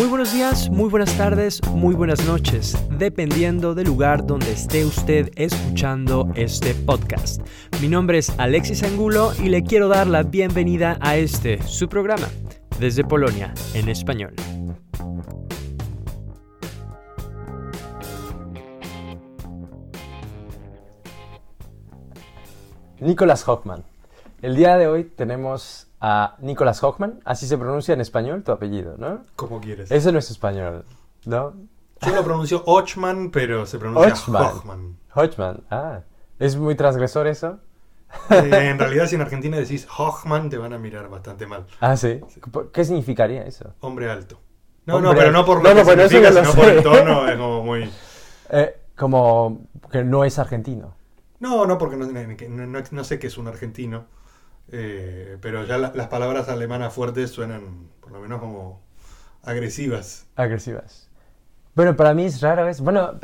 Muy buenos días, muy buenas tardes, muy buenas noches, dependiendo del lugar donde esté usted escuchando este podcast. Mi nombre es Alexis Angulo y le quiero dar la bienvenida a este, su programa, desde Polonia, en español. Nicolás Hochman. El día de hoy tenemos a Nicolás Hochman, así se pronuncia en español tu apellido, ¿no? Como quieres. Eso no es español, ¿no? Yo lo pronuncio Hochman, pero se pronuncia Hochman. Hochman, ¿es muy transgresor eso? En realidad, si en Argentina decís Hochman, te van a mirar bastante mal. Ah, ¿sí? Sí. ¿Qué significaría eso? Hombre alto. No, hombre pero no por lo que significa, sino por el tono, es como muy... como que no es argentino. No, porque no sé qué es un argentino. Pero ya las palabras alemanas fuertes suenan, por lo menos, como agresivas. Bueno, para mí es raro eso. Bueno,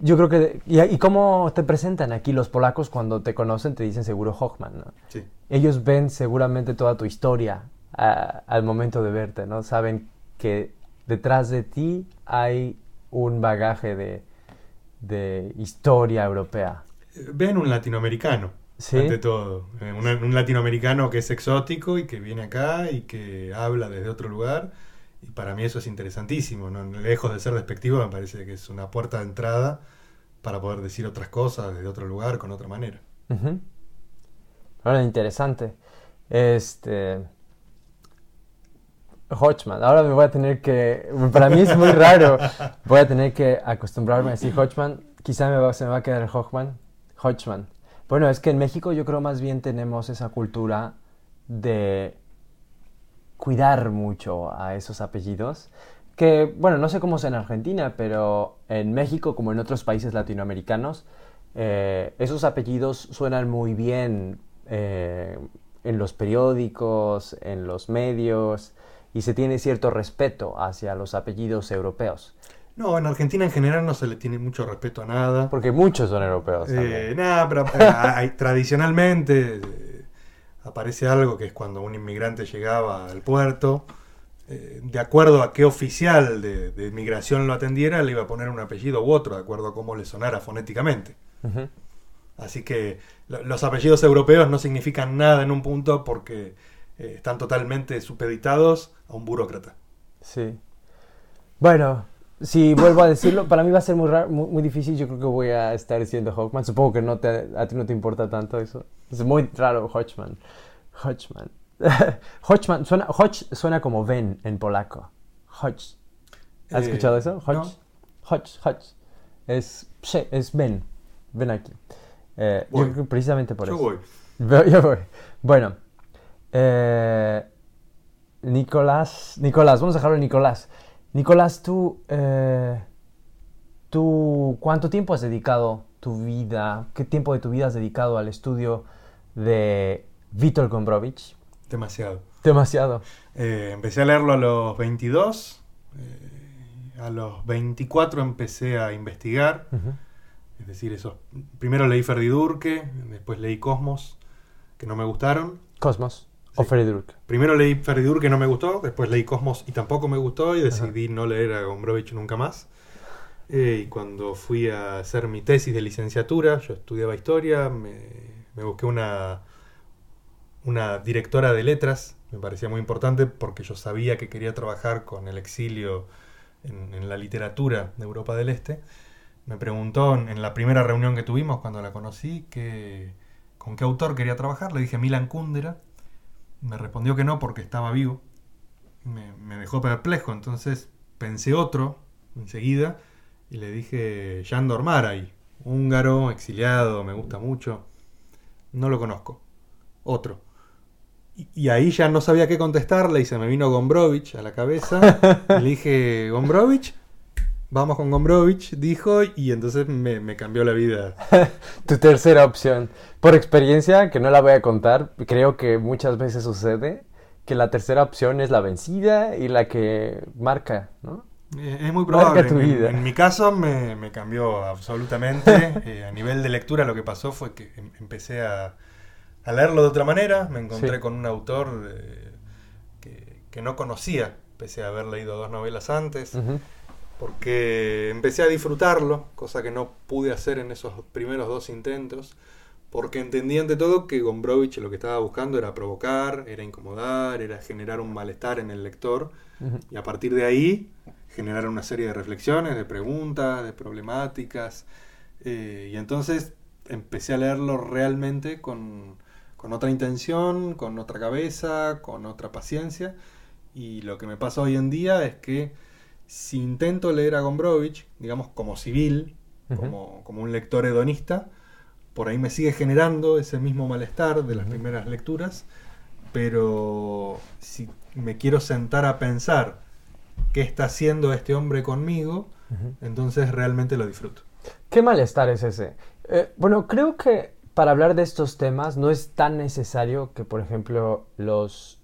yo creo que... ¿Y cómo te presentan aquí los polacos cuando te conocen? Te dicen seguro Hochman, ¿no? Sí. Ellos ven seguramente toda tu historia al momento de verte, ¿no? Saben que detrás de ti hay un bagaje de historia europea. Ven un latinoamericano. ¿Sí? Ante todo, un latinoamericano que es exótico y que viene acá y que habla desde otro lugar, y para mí eso es interesantísimo, ¿no? Lejos de ser despectivo, me parece que es una puerta de entrada para poder decir otras cosas desde otro lugar, con otra manera. Uh-huh. Ahora, interesante. Hochman, ahora me voy a tener que... Para mí es muy raro, voy a tener que acostumbrarme a decir Hochman, quizá se me va a quedar Hochman. Bueno, es que en México yo creo más bien tenemos esa cultura de cuidar mucho a esos apellidos, que, bueno, no sé cómo es en Argentina, pero en México, como en otros países latinoamericanos, esos apellidos suenan muy bien en los periódicos, en los medios, y se tiene cierto respeto hacia los apellidos europeos. No, en Argentina en general no se le tiene mucho respeto a nada. Porque muchos son europeos. Pero tradicionalmente aparece algo que es cuando un inmigrante llegaba al puerto, de acuerdo a qué oficial de inmigración lo atendiera, le iba a poner un apellido u otro, de acuerdo a cómo le sonara fonéticamente. Uh-huh. Así que los apellidos europeos no significan nada en un punto porque están totalmente supeditados a un burócrata. Sí. Bueno... Si vuelvo a decirlo, para mí va a ser muy raro, muy, muy difícil. Yo creo que voy a estar diciendo Hochman. Supongo que a ti no te importa tanto eso. Es muy raro Hochman. Hochman suena como ven en polaco. Hoch. ¿Has escuchado eso? Hoch. No. Hoch. Es ven. Ven aquí. Yo creo que precisamente por eso. Yo voy. Bueno. Nicolás. Vamos a dejarlo en Nicolás. Nicolás, ¿tú cuánto tiempo has dedicado tu vida? ¿Qué tiempo de tu vida has dedicado al estudio de Witold Gombrowicz? Demasiado. Empecé a leerlo a los 22. A los 24 empecé a investigar. Uh-huh. Es decir, primero leí Ferdydurke, después leí Cosmos, que no me gustaron. Cosmos. Sí. O Ferdydurke. Primero leí Ferdydurke, que no me gustó, después leí Cosmos y tampoco me gustó, y decidí no leer a Gombrowicz nunca más. Y cuando fui a hacer mi tesis de licenciatura, yo estudiaba historia, me busqué una directora de letras, me parecía muy importante porque yo sabía que quería trabajar con el exilio en la literatura de Europa del Este. Me preguntó en la primera reunión que tuvimos cuando la conocí con qué autor quería trabajar, le dije Milan Kundera. Me respondió que no porque estaba vivo. Me dejó perplejo, entonces pensé otro enseguida y le dije Sándor Márai, húngaro, exiliado, me gusta mucho. No lo conozco. Otro. Y ahí ya no sabía qué contestarle y se me vino Gombrowicz a la cabeza. Le dije, Gombrowicz, vamos con Gombrowicz, dijo, y entonces me cambió la vida. Tu tercera opción. Por experiencia, que no la voy a contar, creo que muchas veces sucede que la tercera opción es la vencida y la que marca, ¿no? Es muy probable. Marca tu vida. En mi caso me cambió absolutamente. A nivel de lectura lo que pasó fue que empecé a leerlo de otra manera. Me encontré con un autor que no conocía. pese a haber leído dos novelas antes, uh-huh, porque empecé a disfrutarlo, cosa que no pude hacer en esos primeros dos intentos, porque entendí ante todo que Gombrowicz lo que estaba buscando era provocar, era incomodar, era generar un malestar en el lector, uh-huh, y a partir de ahí generar una serie de reflexiones, de preguntas, de problemáticas, y entonces empecé a leerlo realmente con otra intención, con otra cabeza, con otra paciencia, y lo que me pasa hoy en día es que si intento leer a Gombrowicz, digamos, como civil, uh-huh, como un lector hedonista, por ahí me sigue generando ese mismo malestar de las, uh-huh, primeras lecturas, pero si me quiero sentar a pensar qué está haciendo este hombre conmigo, uh-huh, entonces realmente lo disfruto. ¿Qué malestar es ese? Bueno, creo que para hablar de estos temas no es tan necesario que, por ejemplo, los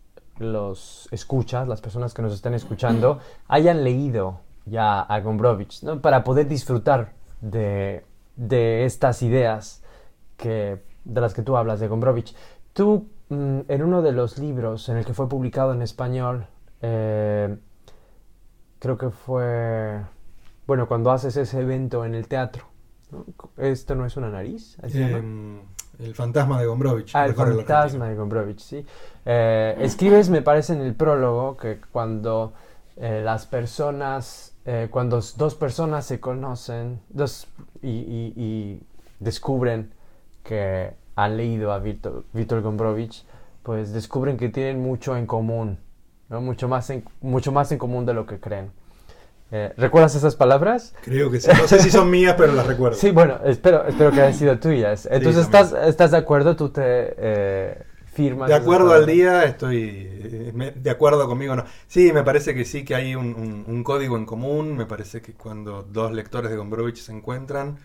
escuchas, las personas que nos estén escuchando, hayan leído ya a Gombrowicz, ¿no? Para poder disfrutar de estas ideas de las que tú hablas de Gombrowicz. Tú, en uno de los libros en el que fue publicado en español, creo que fue, bueno, cuando haces ese evento en el teatro, ¿no? Esto no es una nariz, así se llama. El fantasma de Gombrowicz. Ah, el fantasma de Gombrowicz, sí. Escribes, me parece, en el prólogo que cuando cuando dos personas se conocen y descubren que han leído a Vítor Gombrowicz, pues descubren que tienen mucho en común, ¿no? Mucho más en común de lo que creen. ¿Recuerdas esas palabras? Creo que sí. No sé si son mías, pero las recuerdo. Sí, bueno, espero que hayan sido tuyas. Entonces, sí, ¿estás de acuerdo? ¿Tú te firmas? De acuerdo al día, estoy... de acuerdo conmigo, no. Sí, me parece que sí, que hay un código en común. Me parece que cuando dos lectores de Gombrowicz se encuentran,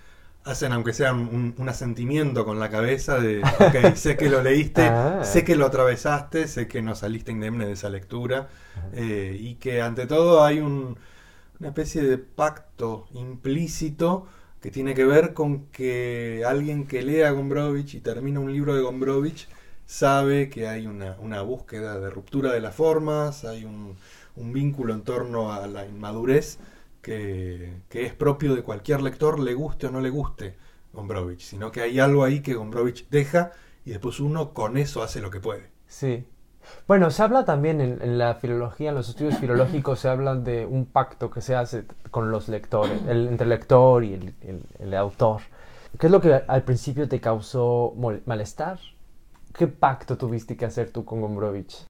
hacen, aunque sea un asentimiento con la cabeza de, ok, sé que lo leíste, sé que lo atravesaste, sé que no saliste indemne de esa lectura, y que ante todo hay una especie de pacto implícito que tiene que ver con que alguien que lea a Gombrowicz y termina un libro de Gombrowicz sabe que hay una búsqueda de ruptura de las formas, hay un vínculo en torno a la inmadurez que es propio de cualquier lector, le guste o no le guste Gombrowicz, sino que hay algo ahí que Gombrowicz deja y después uno con eso hace lo que puede. Sí. Bueno, se habla también en la filología, en los estudios filológicos, se habla de un pacto que se hace con los lectores, entre el lector y el autor. ¿Qué es lo que al principio te causó malestar? ¿Qué pacto tuviste que hacer tú con Gombrowicz?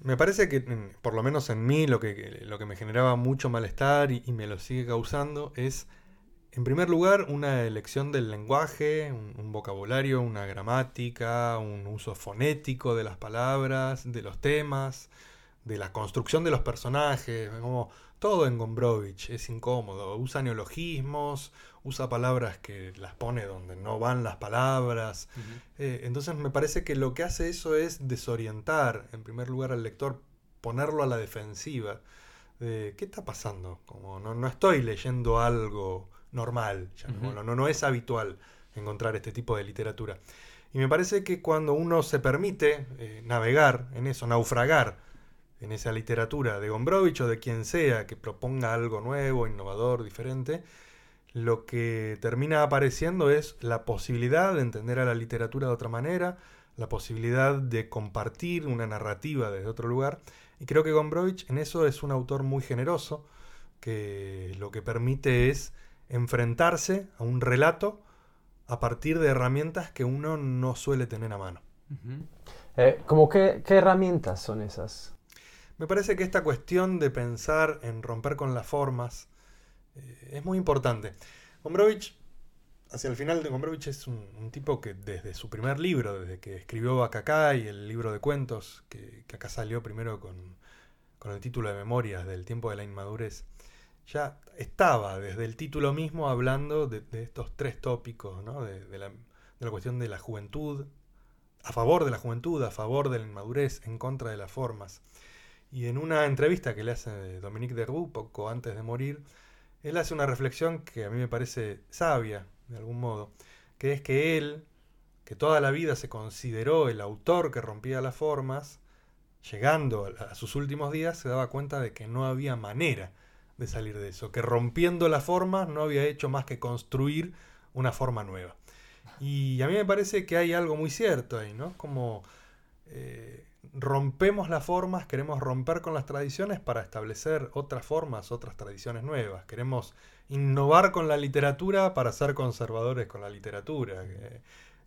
Me parece que, por lo menos en mí, lo que me generaba mucho malestar y me lo sigue causando es, en primer lugar, una elección del lenguaje, un vocabulario, una gramática, un uso fonético de las palabras, de los temas, de la construcción de los personajes, como todo en Gombrowicz es incómodo, usa neologismos, usa palabras que las pone donde no van las palabras, uh-huh, entonces me parece que lo que hace eso es desorientar, en primer lugar, al lector, ponerlo a la defensiva, de ¿qué está pasando? Como no estoy leyendo algo normal, llamémoslo, uh-huh, no es habitual encontrar este tipo de literatura. Y me parece que cuando uno se permite navegar en eso, naufragar en esa literatura de Gombrowicz o de quien sea que proponga algo nuevo, innovador, diferente, lo que termina apareciendo es la posibilidad de entender a la literatura de otra manera, la posibilidad de compartir una narrativa desde otro lugar, y creo que Gombrowicz en eso es un autor muy generoso, que lo que permite es enfrentarse a un relato a partir de herramientas que uno no suele tener a mano. Uh-huh. ¿Cómo qué herramientas son esas? Me parece que esta cuestión de pensar en romper con las formas es muy importante. Gombrowicz, hacia el final de Gombrowicz, es un tipo que desde su primer libro, desde que escribió Bacacay, el libro de cuentos, que acá salió primero con el título de Memorias del tiempo de la inmadurez, ya estaba desde el título mismo hablando de estos tres tópicos, ¿no? de la cuestión de la juventud, a favor de la juventud, a favor de la inmadurez, en contra de las formas. Y en una entrevista que le hace Dominique de Roux poco antes de morir, él hace una reflexión que a mí me parece sabia, de algún modo, que es que él, que toda la vida se consideró el autor que rompía las formas, llegando a sus últimos días, se daba cuenta de que no había manera de salir de eso, que rompiendo las formas no había hecho más que construir una forma nueva. Y a mí me parece que hay algo muy cierto ahí, ¿no? Como rompemos las formas, queremos romper con las tradiciones para establecer otras formas, otras tradiciones nuevas. Queremos innovar con la literatura para ser conservadores con la literatura.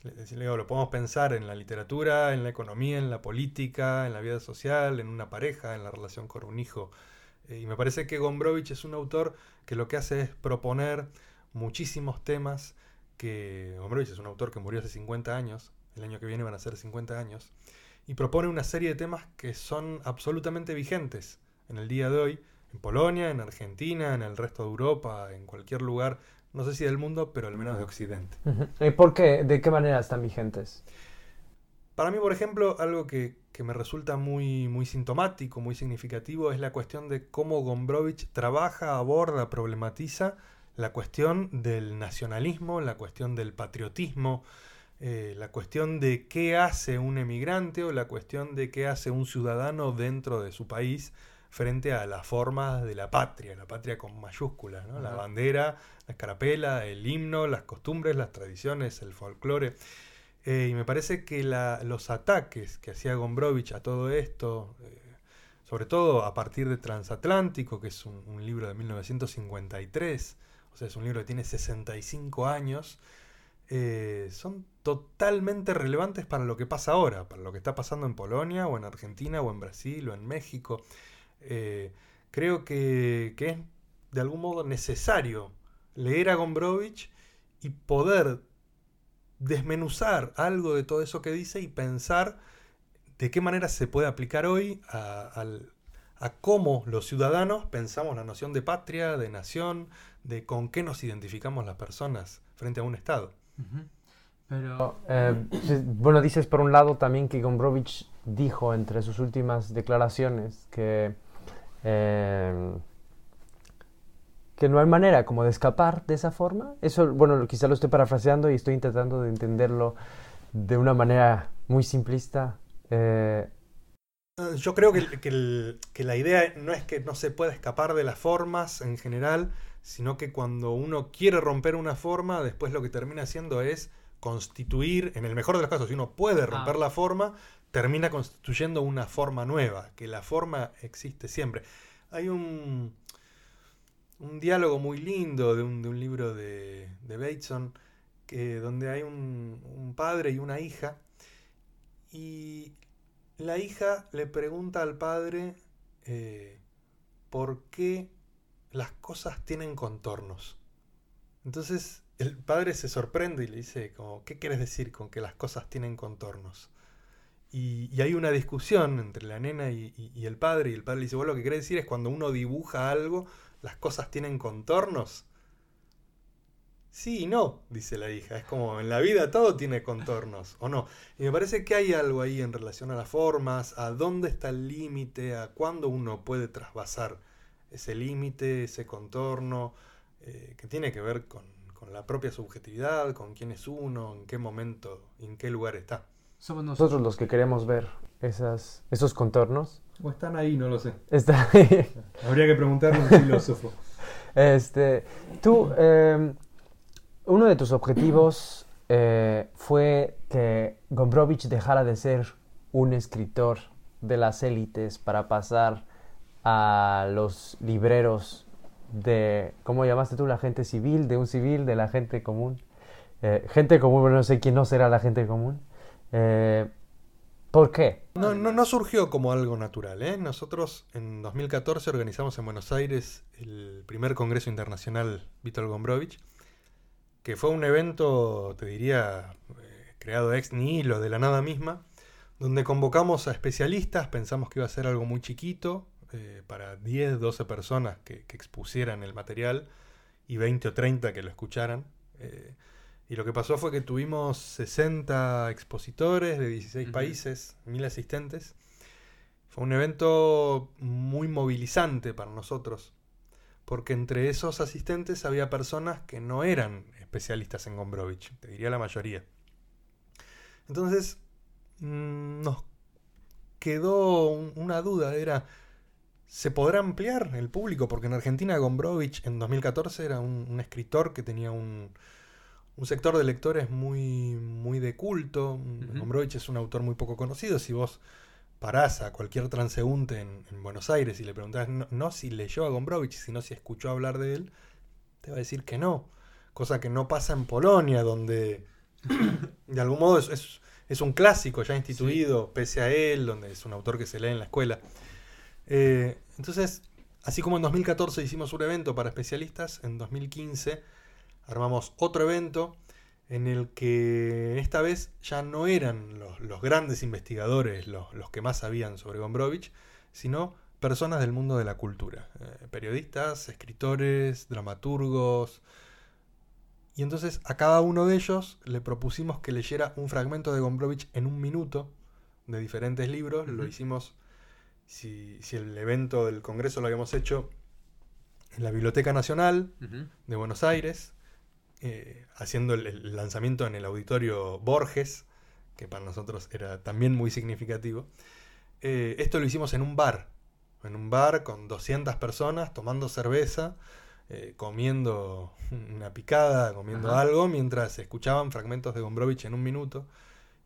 Lo podemos pensar en la literatura, en la economía, en la política, en la vida social, en una pareja, en la relación con un hijo. Y me parece que Gombrowicz es un autor que lo que hace es proponer muchísimos temas que... Gombrowicz es un autor que murió hace 50 años, el año que viene van a ser 50 años, y propone una serie de temas que son absolutamente vigentes en el día de hoy, en Polonia, en Argentina, en el resto de Europa, en cualquier lugar, no sé si del mundo, pero al menos de Occidente. ¿Y por qué? ¿De qué manera están vigentes? Para mí, por ejemplo, algo que me resulta muy, muy sintomático, muy significativo, es la cuestión de cómo Gombrowicz trabaja, aborda, problematiza la cuestión del nacionalismo, la cuestión del patriotismo, la cuestión de qué hace un emigrante o la cuestión de qué hace un ciudadano dentro de su país frente a las formas de la patria con mayúsculas, ¿no? Uh-huh. La bandera, la escarapela, el himno, las costumbres, las tradiciones, el folclore. Y me parece que los ataques que hacía Gombrowicz a todo esto, sobre todo a partir de Transatlántico, que es un libro de 1953, o sea, es un libro que tiene 65 años, son totalmente relevantes para lo que pasa ahora, para lo que está pasando en Polonia, o en Argentina, o en Brasil, o en México. Creo que es de algún modo necesario leer a Gombrowicz y poder desmenuzar algo de todo eso que dice y pensar de qué manera se puede aplicar hoy a cómo los ciudadanos pensamos la noción de patria, de nación, de con qué nos identificamos las personas frente a un Estado. Pero, bueno, dices por un lado también que Gombrowicz dijo entre sus últimas declaraciones que no hay manera como de escapar de esa forma. Eso, bueno, quizá lo estoy parafraseando y estoy intentando de entenderlo de una manera muy simplista. Yo creo que la idea no es que no se pueda escapar de las formas en general, sino que cuando uno quiere romper una forma, después lo que termina haciendo es constituir, en el mejor de los casos, si uno puede romper la forma, termina constituyendo una forma nueva, que la forma existe siempre. Hay un diálogo muy lindo de un libro de Bateson, donde hay un padre y una hija, y la hija le pregunta al padre por qué las cosas tienen contornos. Entonces el padre se sorprende y le dice como, ¿qué quieres decir con que las cosas tienen contornos? Y hay una discusión entre la nena y el padre, y el padre le dice, vos lo que querés decir es cuando uno dibuja algo, ¿las cosas tienen contornos? Sí y no, dice la hija, es como en la vida todo tiene contornos, ¿o no? Y me parece que hay algo ahí en relación a las formas, a dónde está el límite, a cuándo uno puede trasvasar ese límite, ese contorno, que tiene que ver con la propia subjetividad, con quién es uno, en qué momento, en qué lugar está. Somos nosotros los que queremos ver esos contornos. O están ahí, no lo sé. Está ahí. Habría que preguntarle a un filósofo. Tú, uno de tus objetivos fue que Gombrowicz dejara de ser un escritor de las élites para pasar a los libreros de, ¿cómo llamaste tú? La gente civil, de un civil, de la gente común. Gente común, no sé quién no será la gente común. ¿Por qué? No surgió como algo natural, ¿eh? Nosotros en 2014 organizamos en Buenos Aires el primer Congreso Internacional Witold Gombrowicz, que fue un evento, te diría, creado ex nihilo, de la nada misma, donde convocamos a especialistas, pensamos que iba a ser algo muy chiquito, para 10, 12 personas que expusieran el material y 20 o 30 que lo escucharan. Y lo que pasó fue que tuvimos 60 expositores de 16 países, 1000 asistentes. Fue un evento muy movilizante para nosotros, porque entre esos asistentes había personas que no eran especialistas en Gombrowicz, te diría la mayoría. Entonces, nos quedó una duda, era... ¿se podrá ampliar el público? Porque en Argentina Gombrowicz en 2014 era un escritor que tenía un sector de lectores muy, muy de culto. Uh-huh. Gombrowicz es un autor muy poco conocido. Si vos parás a cualquier transeúnte en Buenos Aires y le preguntás no si leyó a Gombrowicz, sino si escuchó hablar de él, te va a decir que no. Cosa que no pasa en Polonia, donde de algún modo es un clásico ya instituido, sí, pese a él, donde es un autor que se lee en la escuela. Entonces, así como en 2014 hicimos un evento para especialistas, en 2015 armamos otro evento en el que esta vez ya no eran los grandes investigadores los que más sabían sobre Gombrowicz, sino personas del mundo de la cultura, periodistas, escritores, dramaturgos, y entonces a cada uno de ellos le propusimos que leyera un fragmento de Gombrowicz en un minuto de diferentes libros. Uh-huh. Lo hicimos... Si el evento del Congreso lo habíamos hecho en la Biblioteca Nacional, uh-huh, de Buenos Aires, haciendo el lanzamiento en el Auditorio Borges, que para nosotros era también muy significativo, esto lo hicimos en un bar con 200 personas tomando cerveza, comiendo una picada, comiendo, uh-huh, algo, mientras escuchaban fragmentos de Gombrowicz en un minuto.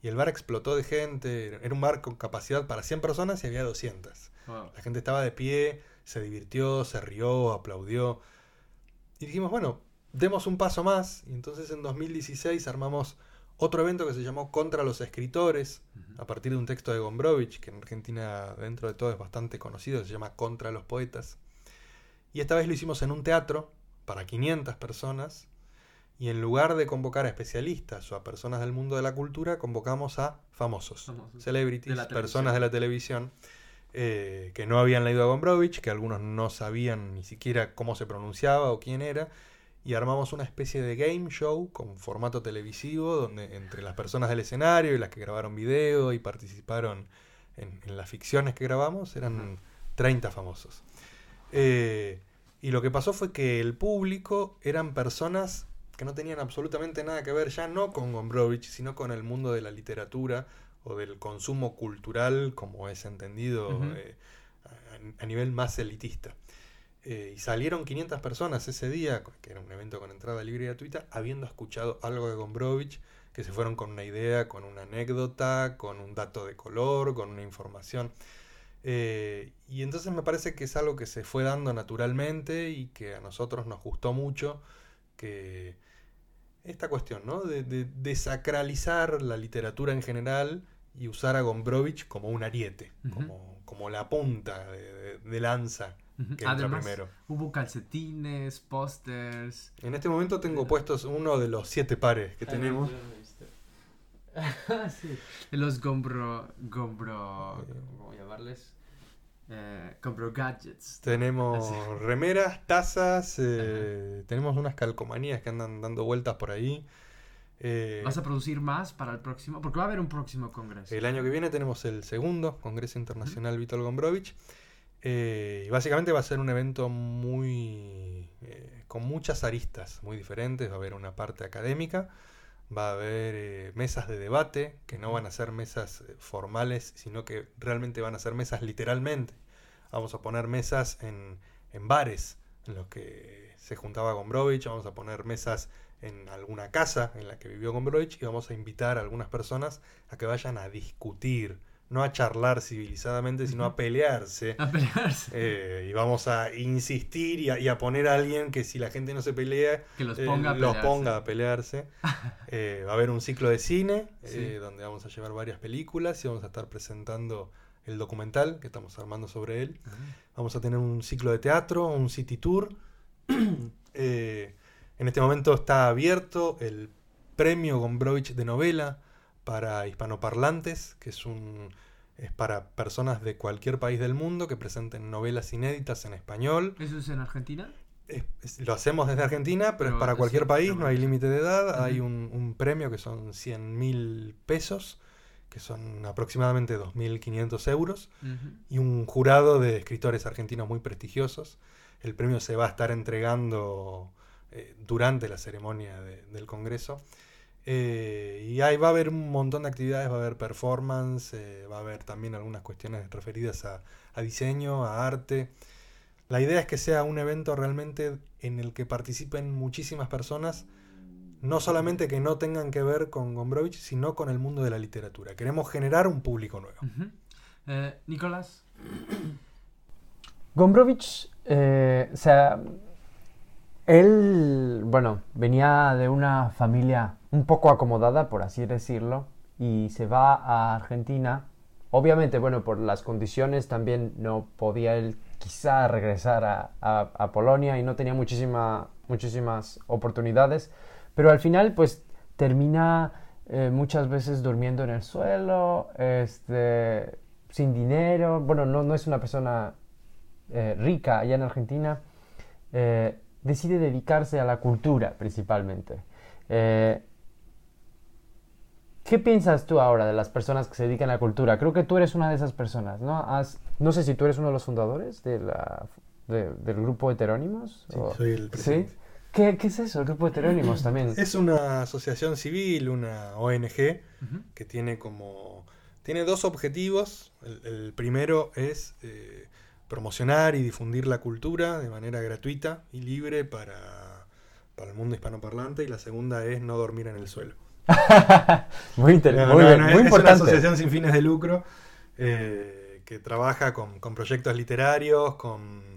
Y el bar explotó de gente. Era un bar con capacidad para 100 personas y había 200. Wow. La gente estaba de pie, se divirtió, se rió, aplaudió. Y dijimos, bueno, demos un paso más. Y entonces en 2016 armamos otro evento que se llamó Contra los Escritores, uh-huh, a partir de un texto de Gombrowicz, que en Argentina dentro de todo es bastante conocido, se llama Contra los Poetas. Y esta vez lo hicimos en un teatro para 500 personas. Y en lugar de convocar a especialistas o a personas del mundo de la cultura, convocamos a famosos. Celebrities, de personas de la televisión, que no habían leído a Gombrowicz, que algunos no sabían ni siquiera cómo se pronunciaba o quién era, y armamos una especie de game show con formato televisivo, donde entre las personas del escenario y las que grabaron video y participaron en las ficciones que grabamos, eran 30 famosos. Y lo que pasó fue que el público eran personas que no tenían absolutamente nada que ver, ya no con Gombrowicz, sino con el mundo de la literatura o del consumo cultural, como es entendido, uh-huh, a nivel más elitista. Y salieron 500 personas ese día, que era un evento con entrada libre y gratuita, habiendo escuchado algo de Gombrowicz, que se fueron con una idea, con una anécdota, con un dato de color, con una información. Y entonces me parece que es algo que se fue dando naturalmente y que a nosotros nos gustó mucho, que esta cuestión, ¿no?, de desacralizar la literatura en general y usar a Gombrowicz como un ariete, uh-huh, como la punta de lanza, uh-huh, que entra. Además, primero hubo calcetines, pósters. En este momento tengo puestos uno de los 7 pares que tenemos. Sí. De los Gombro, ¿cómo llamarles? Compro gadgets. Tenemos remeras, tazas, tenemos unas calcomanías que andan dando vueltas por ahí. ¿Vas a producir más para el próximo? Porque va a haber un próximo congreso. El año que viene tenemos el segundo Congreso Internacional Witold Gombrowicz. Y básicamente va a ser un evento muy con muchas aristas muy diferentes. Va a haber una parte académica, va a haber mesas de debate, que no van a ser mesas formales, sino que realmente van a ser mesas literalmente. Vamos a poner mesas en bares en los que se juntaba Gombrowicz, vamos a poner mesas en alguna casa en la que vivió Gombrowicz y vamos a invitar a algunas personas a que vayan a discutir, no a charlar civilizadamente, sino a pelearse. A pelearse. Y vamos a insistir y a poner a alguien que, si la gente no se pelea, que los ponga a pelearse. Va a haber un ciclo de cine, sí, donde vamos a llevar varias películas y vamos a estar presentando el documental que estamos armando sobre él. Uh-huh. Vamos a tener un ciclo de teatro, un city tour. En este momento está abierto el premio Gombrowicz de novela para hispanoparlantes, que es para personas de cualquier país del mundo que presenten novelas inéditas en español. ¿Eso es en Argentina? Lo hacemos desde Argentina, pero es para cualquier país, no hay límite de edad. Uh-huh. Hay un premio que son 100.000 pesos, que son aproximadamente 2.500 euros, uh-huh, y un jurado de escritores argentinos muy prestigiosos. El premio se va a estar entregando durante la ceremonia del Congreso. Y ahí va a haber un montón de actividades, va a haber performance, va a haber también algunas cuestiones referidas a diseño, a arte. La idea es que sea un evento realmente en el que participen muchísimas personas, no solamente que no tengan que ver con Gombrowicz, sino con el mundo de la literatura. Queremos generar un público nuevo. Uh-huh. Nicolás. Gombrowicz, o sea, él, bueno, venía de una familia un poco acomodada, por así decirlo, y se va a Argentina. Obviamente, bueno, por las condiciones también no podía él quizá regresar a Polonia y no tenía muchísimas oportunidades, pero al final pues termina muchas veces durmiendo en el suelo, sin dinero. Bueno, no es una persona rica allá en Argentina. Decide dedicarse a la cultura principalmente. ¿Qué piensas tú ahora de las personas que se dedican a la cultura? Creo que tú eres una de esas personas, ¿no? No sé si tú eres uno de los fundadores del grupo Heterónimos. Sí, soy el presidente. ¿Sí? ¿Qué es eso? El grupo Heterónimos también. Es una asociación civil, una ONG, uh-huh, que tiene dos objetivos. El primero es promocionar y difundir la cultura de manera gratuita y libre para el mundo hispanoparlante, y la segunda es no dormir en el suelo. Muy interesante. Muy importante. Es una asociación sin fines de lucro que trabaja con proyectos literarios, con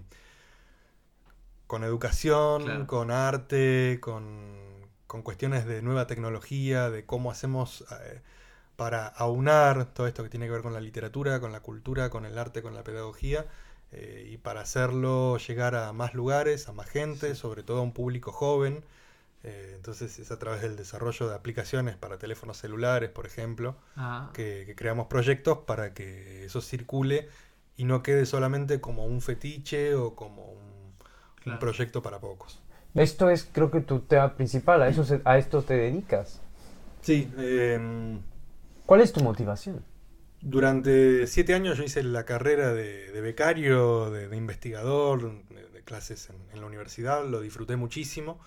educación, claro, con arte, con cuestiones de nueva tecnología, de cómo hacemos para aunar todo esto que tiene que ver con la literatura, con la cultura, con el arte, con la pedagogía, y para hacerlo llegar a más lugares, a más gente, sí, sobre todo a un público joven. Entonces es a través del desarrollo de aplicaciones para teléfonos celulares, por ejemplo, que creamos proyectos para que eso circule y no quede solamente como un fetiche o como claro, un proyecto para pocos. Esto es, creo que, tu tema principal, a esto te dedicas. Sí. ¿Cuál es tu motivación? Durante 7 años yo hice la carrera de becario, de investigador, de clases en la universidad, lo disfruté muchísimo.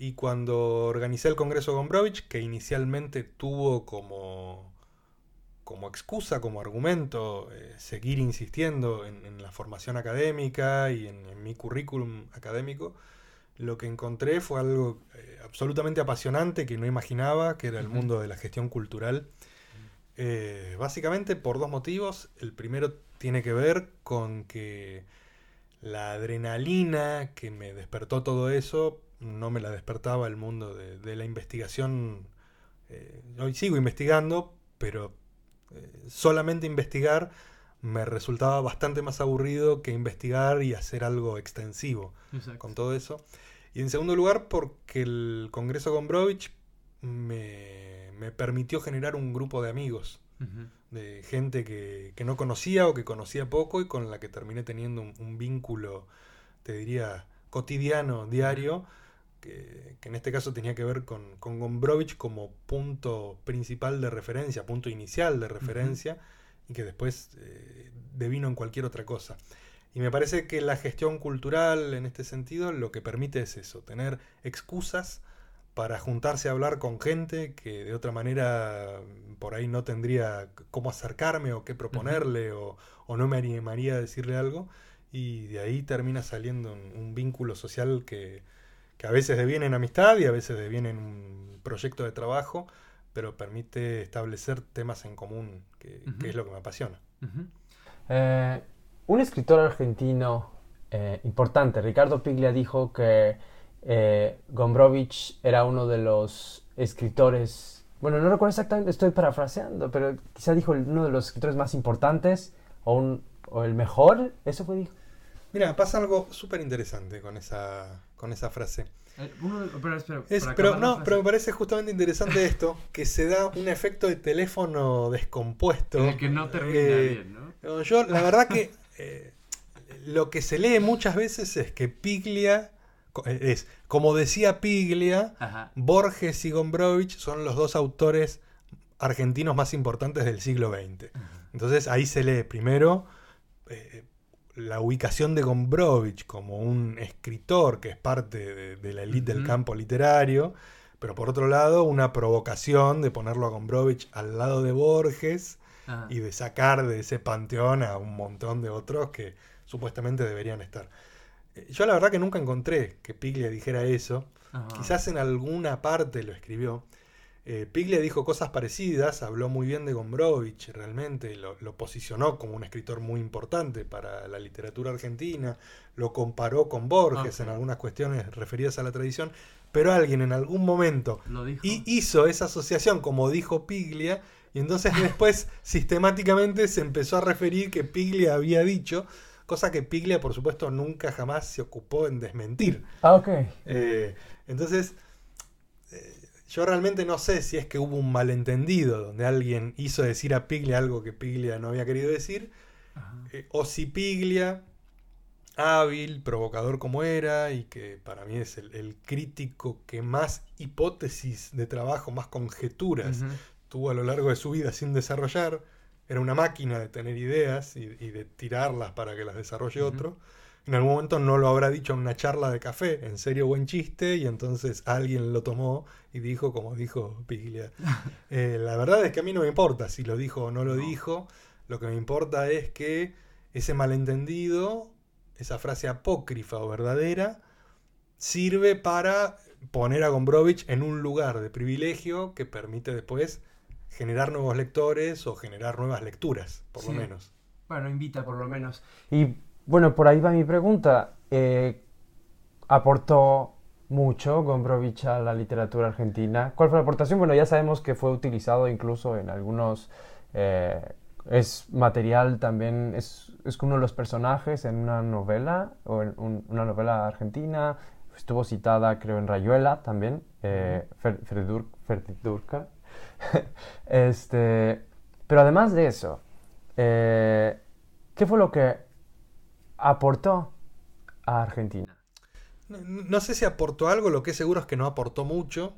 Y cuando organicé el Congreso Gombrowicz, que inicialmente tuvo como excusa, como argumento, seguir insistiendo en la formación académica y en mi currículum académico, lo que encontré fue algo absolutamente apasionante que no imaginaba, que era el mundo de la gestión cultural. Básicamente por 2 motivos. El primero tiene que ver con que la adrenalina que me despertó todo eso no me la despertaba el mundo de la investigación. Hoy sigo investigando, pero solamente investigar me resultaba bastante más aburrido que investigar y hacer algo extensivo. Exacto. Con todo eso. Y en segundo lugar, porque el Congreso Gombrowicz me permitió generar un grupo de amigos, uh-huh, de gente que no conocía o que conocía poco y con la que terminé teniendo un vínculo, te diría, cotidiano, diario, que en este caso tenía que ver con Gombrowicz como punto principal de referencia, punto inicial de referencia, uh-huh, y que después devino en cualquier otra cosa. Y me parece que la gestión cultural en este sentido lo que permite es eso, tener excusas para juntarse a hablar con gente que de otra manera por ahí no tendría cómo acercarme o qué proponerle, uh-huh, o no me animaría a decirle algo. Y de ahí termina saliendo un vínculo social que a veces deviene en amistad y a veces deviene en un proyecto de trabajo, pero permite establecer temas en común, uh-huh, que es lo que me apasiona. Uh-huh. Un escritor argentino importante, Ricardo Piglia, dijo que Gombrowicz era uno de los escritores, bueno, no recuerdo exactamente, estoy parafraseando, pero quizá dijo uno de los escritores más importantes o el mejor, eso fue dijo. Mira, pasa algo súper interesante con esa frase. Pero me parece justamente interesante esto, que se da un efecto de teléfono descompuesto. En el que no termina bien, ¿no? Yo, la verdad que lo que se lee muchas veces es que Piglia, es como decía Piglia, ajá, Borges y Gombrowicz son los 2 autores argentinos más importantes del siglo XX. Ajá. Entonces ahí se lee primero la ubicación de Gombrowicz como un escritor que es parte de la élite, uh-huh, del campo literario, Pero por otro lado, una provocación de ponerlo a Gombrowicz al lado de Borges y de sacar de ese panteón a un montón de otros que supuestamente deberían estar. Yo la verdad que nunca encontré que Piglia dijera eso. Ajá. Quizás en alguna parte lo escribió. Piglia dijo cosas parecidas, habló muy bien de Gombrowicz, realmente lo posicionó como un escritor muy importante para la literatura argentina, lo comparó con Borges en algunas cuestiones referidas a la tradición, pero alguien en algún momento hizo esa asociación, como dijo Piglia, y entonces después sistemáticamente se empezó a referir que Piglia había dicho, cosa que Piglia, por supuesto, nunca jamás se ocupó en desmentir. Entonces, yo realmente no sé si es que hubo un malentendido donde alguien hizo decir a Piglia algo que Piglia no había querido decir, o si Piglia, hábil, provocador como era, y que para mí es el crítico que más hipótesis de trabajo, más conjeturas tuvo a lo largo de su vida sin desarrollar, era una máquina de tener ideas y de tirarlas para que las desarrolle otro. En algún momento no lo habrá dicho en una charla de café, en serio buen chiste, y entonces alguien lo tomó y dijo como dijo Piglia. La verdad es que a mí no me importa si lo dijo o no lo dijo, lo que me importa es que ese malentendido, esa frase apócrifa o verdadera, sirve para poner a Gombrowicz en un lugar de privilegio que permite después generar nuevos lectores o generar nuevas lecturas, por lo menos. Bueno, invita por lo menos. Y bueno, por ahí va mi pregunta. ¿Aportó mucho Gombrowicz a la literatura argentina? ¿Cuál fue la aportación? Bueno, ya sabemos que fue utilizado incluso en algunos... es material también, es uno de los personajes en una novela, o en una novela argentina. Estuvo citada, creo, en Rayuela también, Ferdydurke. Pero además de eso, ¿qué fue lo que aportó a Argentina? No sé si aportó algo, lo que seguro es que no aportó mucho.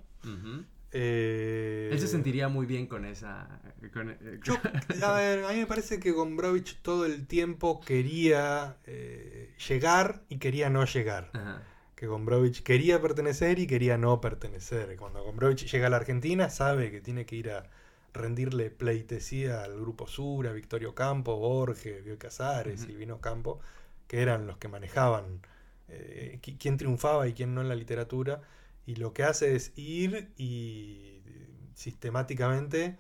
Él se sentiría muy bien con esa... a mí me parece que Gombrowicz todo el tiempo quería llegar y quería no llegar. Que Gombrowicz quería pertenecer y quería no pertenecer. Cuando Gombrowicz llega a la Argentina sabe que tiene que ir a rendirle pleitesía al Grupo Sur, a Victoria Ocampo, Borges, Bioy Casares, Silvina Ocampo, que eran los que manejaban quién triunfaba y quién no en la literatura, y lo que hace es ir y sistemáticamente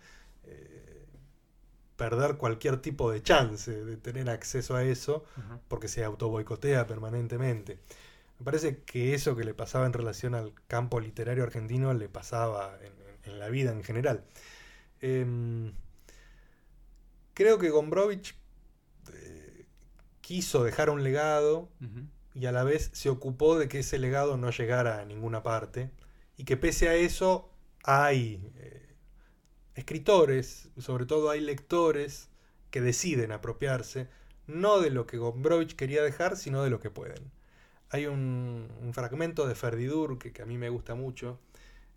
perder cualquier tipo de chance de tener acceso a eso, porque se autoboicotea permanentemente. Me parece que eso que le pasaba en relación al campo literario argentino le pasaba en la vida en general. Creo que Gombrowicz quiso dejar un legado y a la vez se ocupó de que ese legado no llegara a ninguna parte y que pese a eso hay escritores, sobre todo hay lectores que deciden apropiarse no de lo que Gombrowicz quería dejar, sino de lo que pueden. Hay un fragmento de Ferdydurke que a mí me gusta mucho,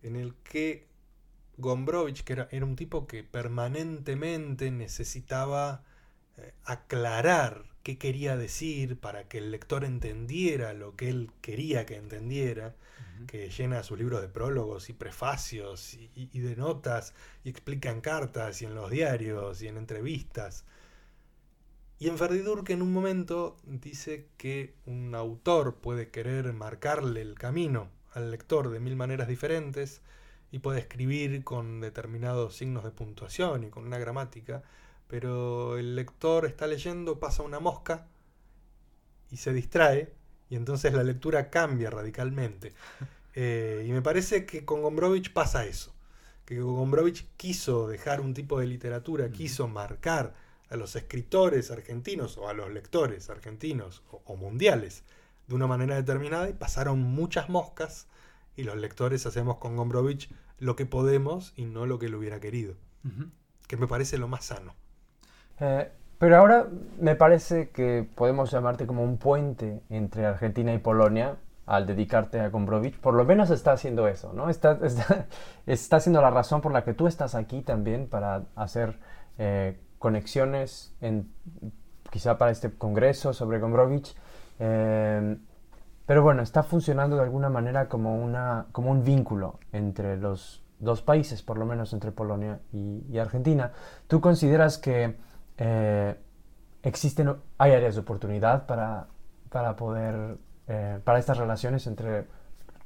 en el que Gombrowicz, que era un tipo que permanentemente necesitaba aclarar qué quería decir para que el lector entendiera lo que él quería que entendiera, que llena sus libros de prólogos y prefacios y de notas, y explica en cartas y en los diarios y en entrevistas. Y en Ferdydurke en un momento dice que un autor puede querer marcarle el camino al lector de mil maneras diferentes y puede escribir con determinados signos de puntuación y con una gramática, pero el lector está leyendo, pasa una mosca y se distrae y entonces la lectura cambia radicalmente. Y me parece que con Gombrowicz pasa eso, que Gombrowicz quiso dejar un tipo de literatura, quiso marcar a los escritores argentinos o a los lectores argentinos o mundiales de una manera determinada y pasaron muchas moscas y los lectores hacemos con Gombrowicz lo que podemos y no lo que él hubiera querido, que me parece lo más sano. Pero ahora me parece que podemos llamarte como un puente entre Argentina y Polonia al dedicarte a Gombrowicz, por lo menos está haciendo eso, ¿no? Está siendo la razón por la que tú estás aquí también para hacer... conexiones, quizá para este congreso sobre Gombrowicz, Pero bueno, está funcionando de alguna manera como un vínculo entre los dos países, por lo menos entre Polonia y Argentina. ¿Tú consideras que hay áreas de oportunidad para poder, para estas relaciones entre,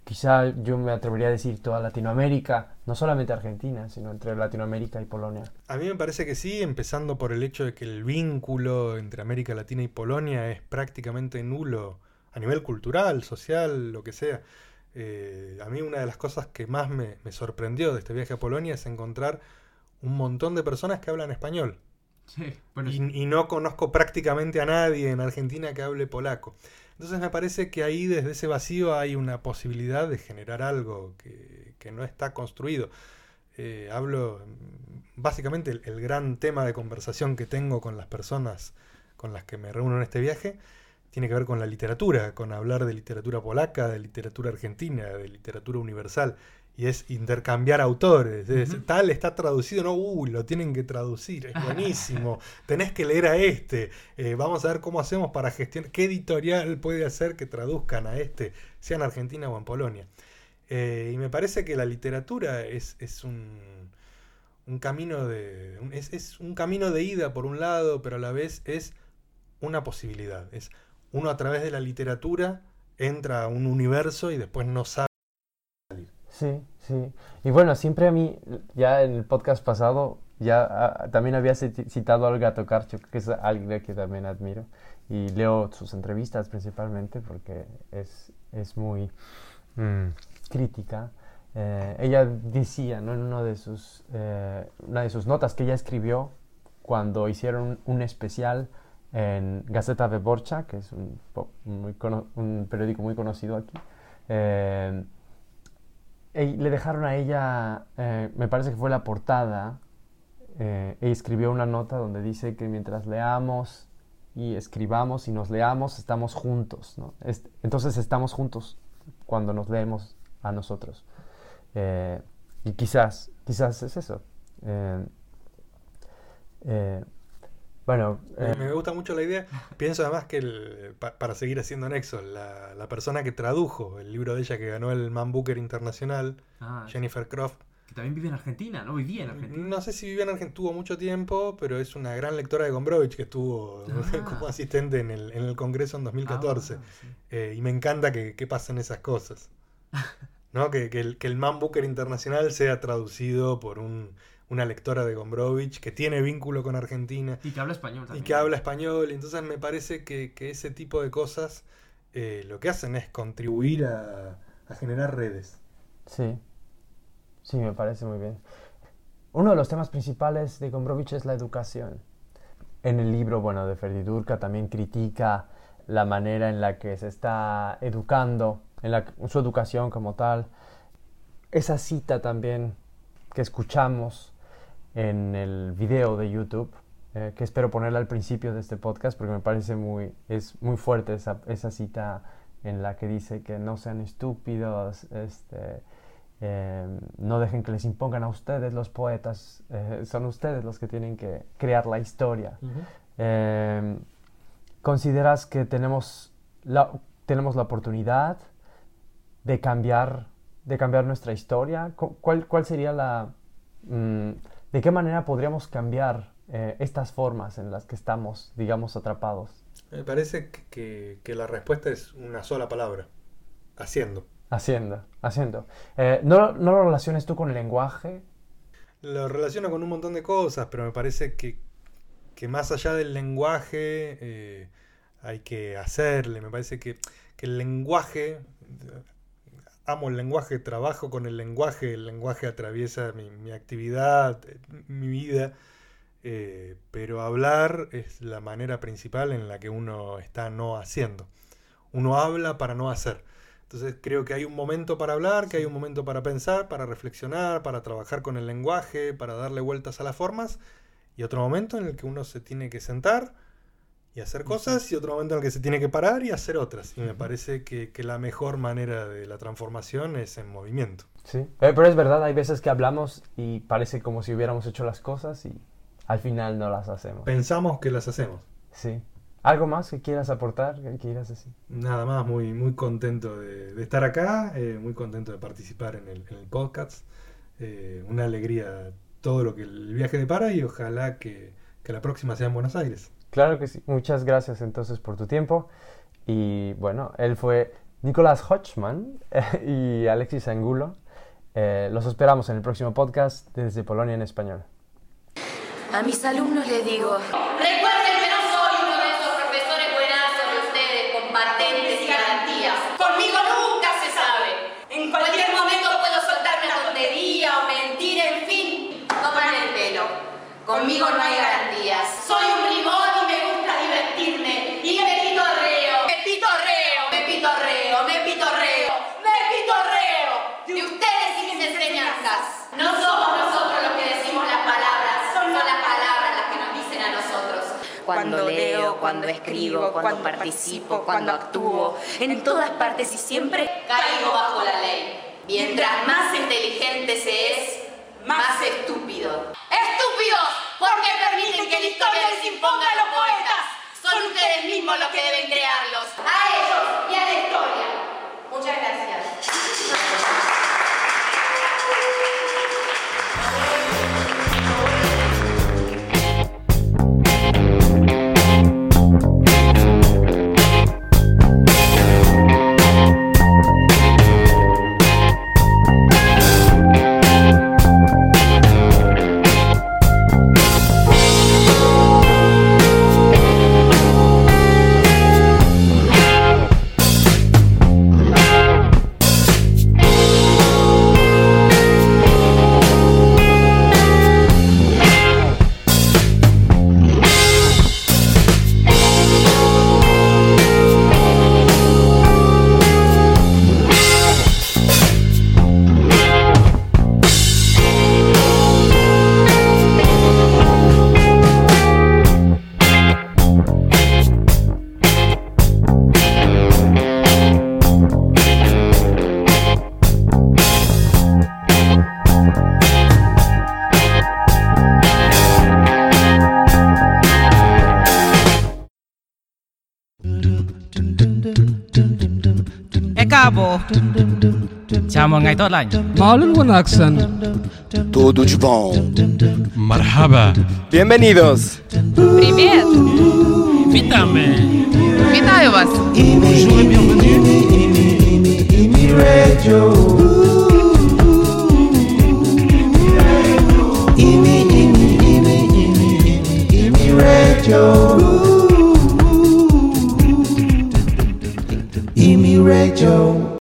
quizá yo me atrevería a decir, toda Latinoamérica, no solamente Argentina, sino entre Latinoamérica y Polonia? A mí me parece que sí, empezando por el hecho de que el vínculo entre América Latina y Polonia es prácticamente nulo a nivel cultural, social, lo que sea. A mí una de las cosas que más me sorprendió de este viaje a Polonia es encontrar un montón de personas que hablan español. Sí, bueno. Y no conozco prácticamente a nadie en Argentina que hable polaco. Entonces me parece que ahí, desde ese vacío, hay una posibilidad de generar algo que no está construido. Hablo básicamente el gran tema de conversación que tengo con las personas con las que me reúno en este viaje tiene que ver con la literatura, con hablar de literatura polaca, de literatura argentina, de literatura universal, y es intercambiar autores. Es, uh-huh. Tal está traducido, no, lo tienen que traducir, es buenísimo, tenés que leer a este, vamos a ver cómo hacemos para gestionar, qué editorial puede hacer que traduzcan a este, sea en Argentina o en Polonia. Y me parece que la literatura es un camino de es un camino de ida por un lado, pero a la vez es una posibilidad, es uno a través de la literatura entra a un universo y después no sabe salir. Sí, sí. Y bueno, siempre a mí, ya en el podcast pasado, también había citado a Olga Tokarczuk, que es alguien que también admiro. Y leo sus entrevistas principalmente porque es muy crítica. Ella decía, ¿no?, en una de sus notas que ella escribió cuando hicieron un especial en Gazeta de Borcza, que es un periódico muy conocido aquí, y le dejaron a ella, me parece que fue la portada, y escribió una nota donde dice que mientras leamos y escribamos y nos leamos, estamos juntos, ¿no? Entonces estamos juntos cuando nos leemos a nosotros. Y quizás es eso. Bueno, me gusta mucho la idea. Pienso además que para seguir haciendo nexo, la persona que tradujo el libro de ella que ganó el Man Booker Internacional, Jennifer Croft, que también vive en Argentina, ¿no? Vivía en Argentina. No sé si vive en Argentina, tuvo mucho tiempo, pero es una gran lectora de Gombrowicz que estuvo como asistente en el Congreso en 2014. Sí. Y me encanta que pasen esas cosas, ¿no? que el Man Booker Internacional sea traducido por una lectora de Gombrowicz que tiene vínculo con Argentina. Y que habla español también. Entonces me parece que ese tipo de cosas lo que hacen es contribuir a generar redes. Sí, sí, me parece muy bien. Uno de los temas principales de Gombrowicz es la educación. En el libro, bueno, de Ferdydurke también critica la manera en la que se está educando, su educación como tal. Esa cita también que escuchamos en el video de YouTube, que espero ponerla al principio de este podcast porque me parece muy fuerte esa cita en la que dice que no sean estúpidos, no dejen que les impongan a ustedes los poetas, son ustedes los que tienen que crear la historia. Uh-huh. ¿Consideras que tenemos la oportunidad de cambiar nuestra historia? ¿Cuál sería de qué manera podríamos cambiar estas formas en las que estamos, digamos, atrapados? Me parece que la respuesta es una sola palabra: haciendo. Haciendo. ¿No lo relacionas tú con el lenguaje? Lo relaciono con un montón de cosas, pero me parece que más allá del lenguaje hay que hacerle. Me parece que el lenguaje... Amo el lenguaje, trabajo con el lenguaje atraviesa mi actividad, mi vida, pero hablar es la manera principal en la que uno está no haciendo. Uno habla para no hacer. Entonces creo que hay un momento para hablar, que hay un momento para pensar, para reflexionar, para trabajar con el lenguaje, para darle vueltas a las formas, y otro momento en el que uno se tiene que sentar y hacer cosas, y otro momento en el que se tiene que parar y hacer otras. Y me parece que la mejor manera de la transformación es en movimiento. Sí, pero es verdad, hay veces que hablamos y parece como si hubiéramos hecho las cosas y al final no las hacemos. Pensamos que las hacemos. Sí, ¿Algo más que quieras aportar? Nada más, muy contento de estar acá, muy contento de participar en el podcast. Una alegría todo lo que el viaje depara y ojalá que la próxima sea en Buenos Aires. Claro que sí. Muchas gracias entonces por tu tiempo. Y bueno, él fue Nicolás Hochman y Alexis Angulo. Los esperamos en el próximo podcast desde Polonia en Español. A mis alumnos les digo... ¡Recuerden que no soy uno de esos profesores buenazos de ustedes con patentes y garantías! ¡Conmigo nunca se sabe! En cualquier momento puedo soltarme una tontería o mentir, en fin. No paran el pelo. Conmigo no hay garantías. Soy un limón y me gusta divertirme. Y me pitorreo, me pitorreo, me pitorreo, me pitorreo, me pitorreo. De ustedes y mis enseñanzas. No somos nosotros los que decimos las palabras. Las palabras las que nos dicen a nosotros. Cuando leo, cuando escribo, cuando participo, cuando actúo, en todas partes y siempre caigo bajo la ley. Mientras más inteligente se es, más estúpido. ¡Estúpidos! Porque permiten que la historia les imponga a los poetas. Son ustedes mismos los que deben crearlos. A ellos y a la historia. Muchas gracias. Chào mừng ngày tốt lành. Mallorquin accent. Todo de bom. Marhaba. Bienvenidos. Привет. Вітаємо. Вітаю вас. Bienvenidos.